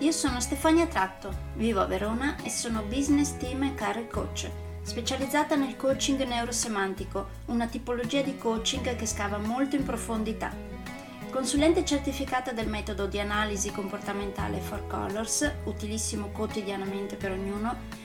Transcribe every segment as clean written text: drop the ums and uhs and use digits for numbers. Io sono Stefania Tratto, vivo a Verona e sono business team e career coach, specializzata nel coaching neurosemantico, una tipologia di coaching che scava molto in profondità. Consulente certificata del metodo di analisi comportamentale Four Colors, utilissimo quotidianamente per ognuno,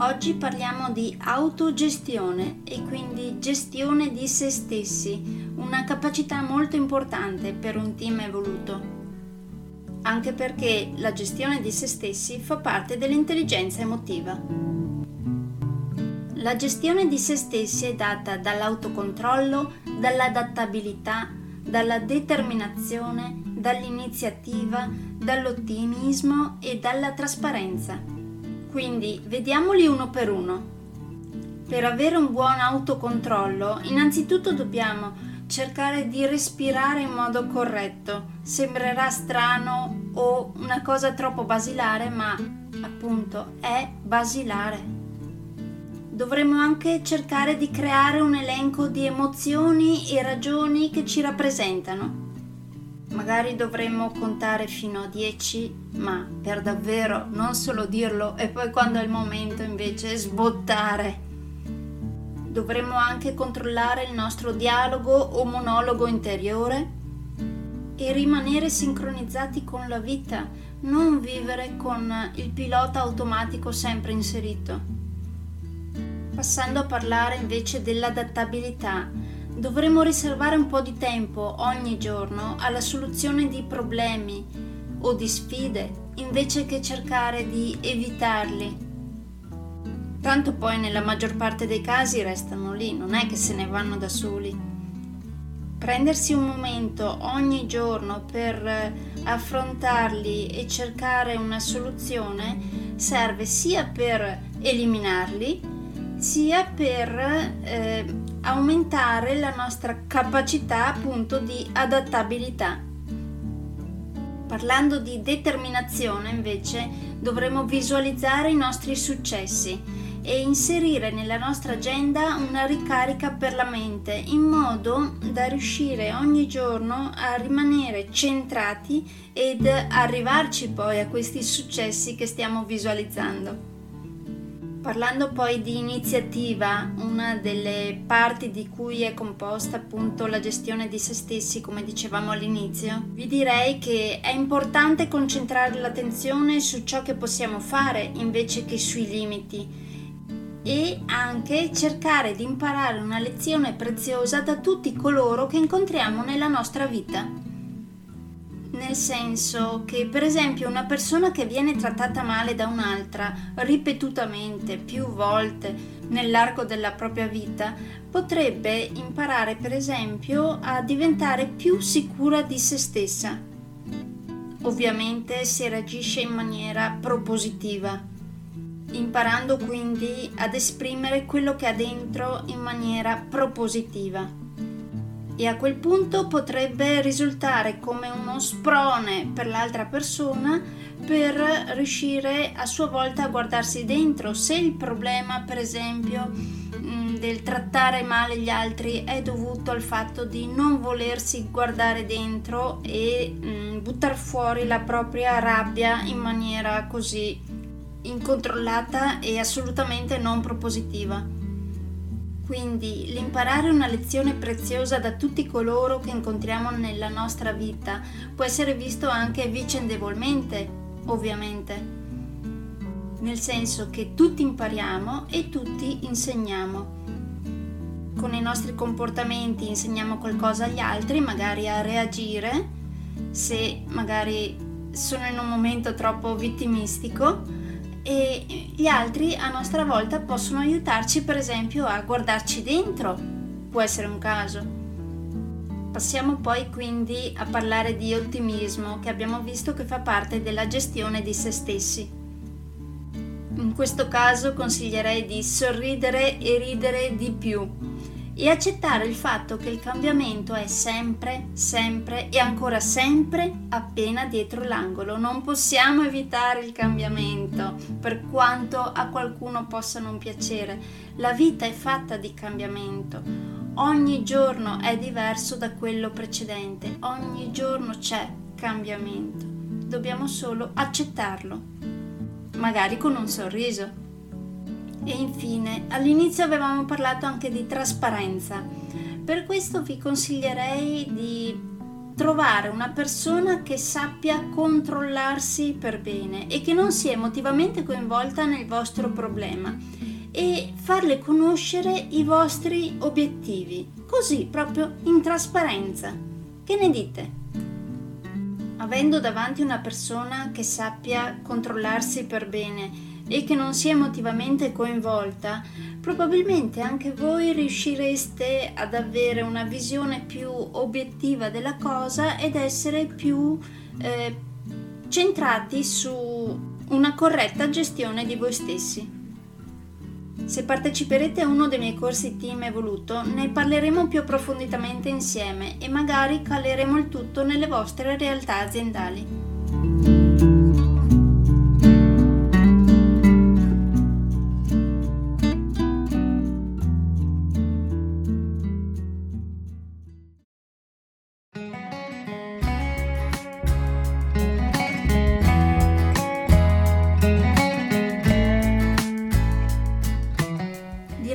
Oggi parliamo di autogestione e quindi gestione di se stessi, una capacità molto importante per un team evoluto, anche perché la gestione di se stessi fa parte dell'intelligenza emotiva. La gestione di se stessi è data dall'autocontrollo, dall'adattabilità, dalla determinazione, dall'iniziativa, dall'ottimismo e dalla trasparenza. Quindi vediamoli uno per uno. Per avere un buon autocontrollo, innanzitutto dobbiamo cercare di respirare in modo corretto. Sembrerà strano o una cosa troppo basilare, ma appunto è basilare. Dovremmo anche cercare di creare un elenco di emozioni e ragioni che ci rappresentano. Magari dovremmo contare fino a 10, ma per davvero non solo dirlo e poi quando è il momento invece sbottare. Dovremmo anche controllare il nostro dialogo o monologo interiore e rimanere sincronizzati con la vita, non vivere con il pilota automatico sempre inserito. Passando a parlare invece dell'adattabilità, dovremmo riservare un po' di tempo ogni giorno alla soluzione di problemi o di sfide, invece che cercare di evitarli. Tanto poi nella maggior parte dei casi restano lì, non è che se ne vanno da soli. Prendersi un momento ogni giorno per affrontarli e cercare una soluzione serve sia per eliminarli, sia per aumentare la nostra capacità appunto di adattabilità. Parlando di determinazione invece dovremo visualizzare i nostri successi e inserire nella nostra agenda una ricarica per la mente, in modo da riuscire ogni giorno a rimanere centrati ed arrivarci poi a questi successi che stiamo visualizzando. Parlando poi di iniziativa, una delle parti di cui è composta appunto la gestione di se stessi, come dicevamo all'inizio, vi direi che è importante concentrare l'attenzione su ciò che possiamo fare invece che sui limiti, e anche cercare di imparare una lezione preziosa da tutti coloro che incontriamo nella nostra vita. Nel senso che, per esempio, una persona che viene trattata male da un'altra ripetutamente, più volte, nell'arco della propria vita, potrebbe imparare, per esempio, a diventare più sicura di se stessa. Ovviamente se reagisce in maniera propositiva, imparando quindi ad esprimere quello che ha dentro in maniera propositiva. e a quel punto potrebbe risultare come uno sprone per l'altra persona per riuscire a sua volta a guardarsi dentro. Se il problema, per esempio, del trattare male gli altri è dovuto al fatto di non volersi guardare dentro e buttare fuori la propria rabbia in maniera così incontrollata e assolutamente non propositiva. Quindi l'imparare una lezione preziosa da tutti coloro che incontriamo nella nostra vita può essere visto anche vicendevolmente, ovviamente, nel senso che tutti impariamo e tutti insegniamo. Con i nostri comportamenti insegniamo qualcosa agli altri, magari a reagire, se magari sono in un momento troppo vittimistico, e gli altri a nostra volta possono aiutarci, per esempio, a guardarci dentro, può essere un caso. Passiamo poi quindi a parlare di ottimismo, che abbiamo visto che fa parte della gestione di se stessi. In questo caso consiglierei di sorridere e ridere di più e accettare il fatto che il cambiamento è sempre, sempre e ancora sempre appena dietro l'angolo. Non possiamo evitare il cambiamento, per quanto a qualcuno possa non piacere. La vita è fatta di cambiamento. Ogni giorno è diverso da quello precedente. Ogni giorno c'è cambiamento. Dobbiamo solo accettarlo, magari con un sorriso. E infine, all'inizio avevamo parlato anche di trasparenza. Per questo vi consiglierei di trovare una persona che sappia controllarsi per bene e che non sia emotivamente coinvolta nel vostro problema, e farle conoscere i vostri obiettivi, così proprio in trasparenza. Che ne dite? Avendo davanti una persona che sappia controllarsi per bene e che non sia emotivamente coinvolta, probabilmente anche voi riuscireste ad avere una visione più obiettiva della cosa ed essere più centrati su una corretta gestione di voi stessi. Se parteciperete a uno dei miei corsi Team Evoluto, ne parleremo più approfonditamente insieme e magari caleremo il tutto nelle vostre realtà aziendali.